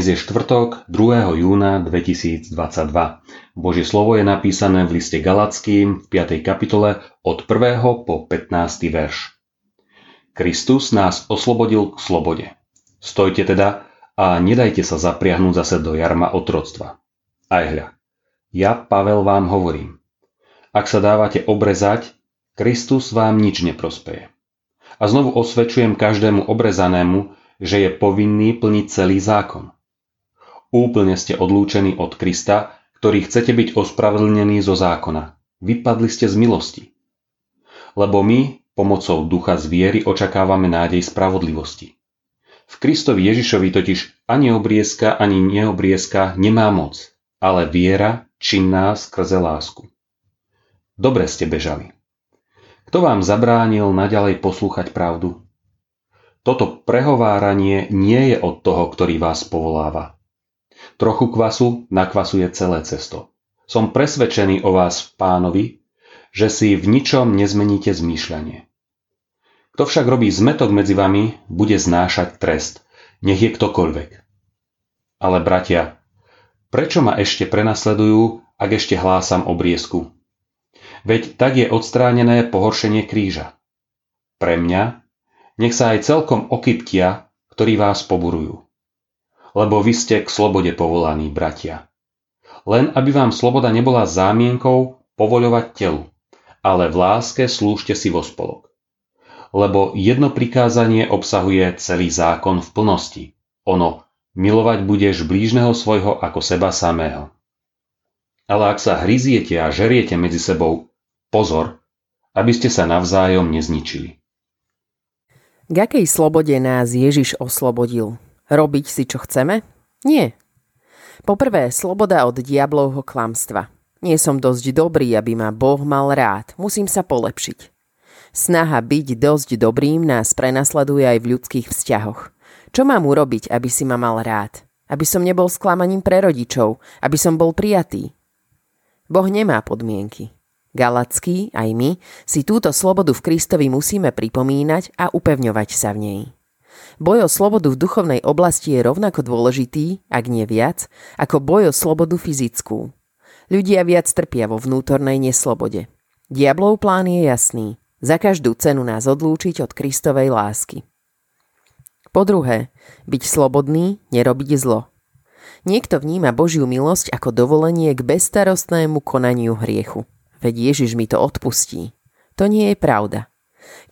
Dnes je štvrtok, 2. júna 2022. Božie slovo je napísané v liste Galatským v 5. kapitole od 1. po 15. verš. Kristus nás oslobodil k slobode. Stojte teda a nedajte sa zapriahnuť zase do jarma otroctva. Aj hľa, ja, Pavel, vám hovorím. Ak sa dávate obrezať, Kristus vám nič neprospeje. A znovu osvedčujem každému obrezanému, že je povinný plniť celý zákon. Úplne ste odlúčení od Krista, ktorý chcete byť ospravedlnení zo zákona. Vypadli ste z milosti. Lebo my, pomocou ducha z viery, očakávame nádej spravodlivosti. V Kristovi Ježišovi totiž ani obriezka, ani neobriezka nemá moc, ale viera činná skrze lásku. Dobre ste bežali. Kto vám zabránil naďalej poslúchať pravdu? Toto prehováranie nie je od toho, ktorý vás povoláva. Trochu kvasu nakvasuje celé cesto. Som presvedčený o vás v Pánovi, že si v ničom nezmeníte zmýšľanie. Kto však robí zmetok medzi vami, bude znášať trest, nech je ktokoľvek. Ale bratia, prečo ma ešte prenasledujú, ak ešte hlásam obriezku? Veď tak je odstránené pohoršenie kríža. Pre mňa nech sa aj celkom okytkia, ktorí vás poburujú. Lebo vy ste k slobode povolaní, bratia. Len aby vám sloboda nebola zámienkou povoľovať telu, ale v láske slúžte si vo spolok. Lebo jedno prikázanie obsahuje celý zákon v plnosti. Ono, milovať budeš blížneho svojho ako seba samého. Ale ak sa hryziete a žeriete medzi sebou, pozor, aby ste sa navzájom nezničili. K akej slobode nás Ježiš oslobodil? Robiť si, čo chceme? Nie. Poprvé, sloboda od diablovho klamstva. Nie som dosť dobrý, aby ma Boh mal rád. Musím sa polepšiť. Snaha byť dosť dobrým nás prenasleduje aj v ľudských vzťahoch. Čo mám urobiť, aby si ma mal rád? Aby som nebol sklamaním pre rodičov? Aby som bol prijatý? Boh nemá podmienky. Galatský, aj my, si túto slobodu v Kristovi musíme pripomínať a upevňovať sa v nej. Boj o slobodu v duchovnej oblasti je rovnako dôležitý, ak nie viac, ako boj o slobodu fyzickú. Ľudia viac trpia vo vnútornej neslobode. Diablov plán je jasný. Za každú cenu nás odlúčiť od Kristovej lásky. Po druhé, byť slobodný, nerobiť zlo. Niekto vníma Božiu milosť ako dovolenie k bezstarostnému konaniu hriechu. Veď Ježiš mi to odpustí. To nie je pravda.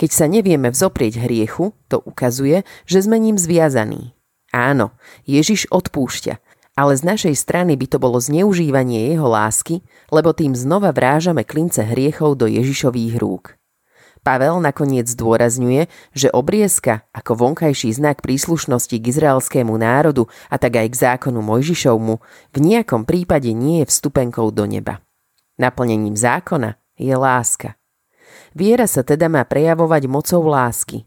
Keď sa nevieme vzoprieť hriechu, to ukazuje, že sme ním zviazaní. Áno, Ježiš odpúšťa, ale z našej strany by to bolo zneužívanie jeho lásky, lebo tým znova vrážame klince hriechov do Ježišových rúk. Pavel nakoniec zdôrazňuje, že obriezka ako vonkajší znak príslušnosti k izraelskému národu a tak aj k zákonu Mojžišovmu v nejakom prípade nie je vstupenkou do neba. Naplnením zákona je láska. Viera sa teda má prejavovať mocou lásky.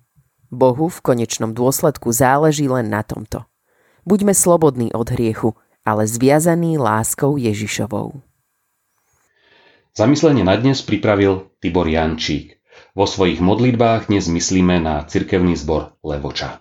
Bohu v konečnom dôsledku záleží len na tomto. Buďme slobodní od hriechu, ale zviazaní láskou Ježišovou. Zamyslenie na dnes pripravil Tibor Jančík. Vo svojich modlitbách dnes myslíme na cirkevný zbor Levoča.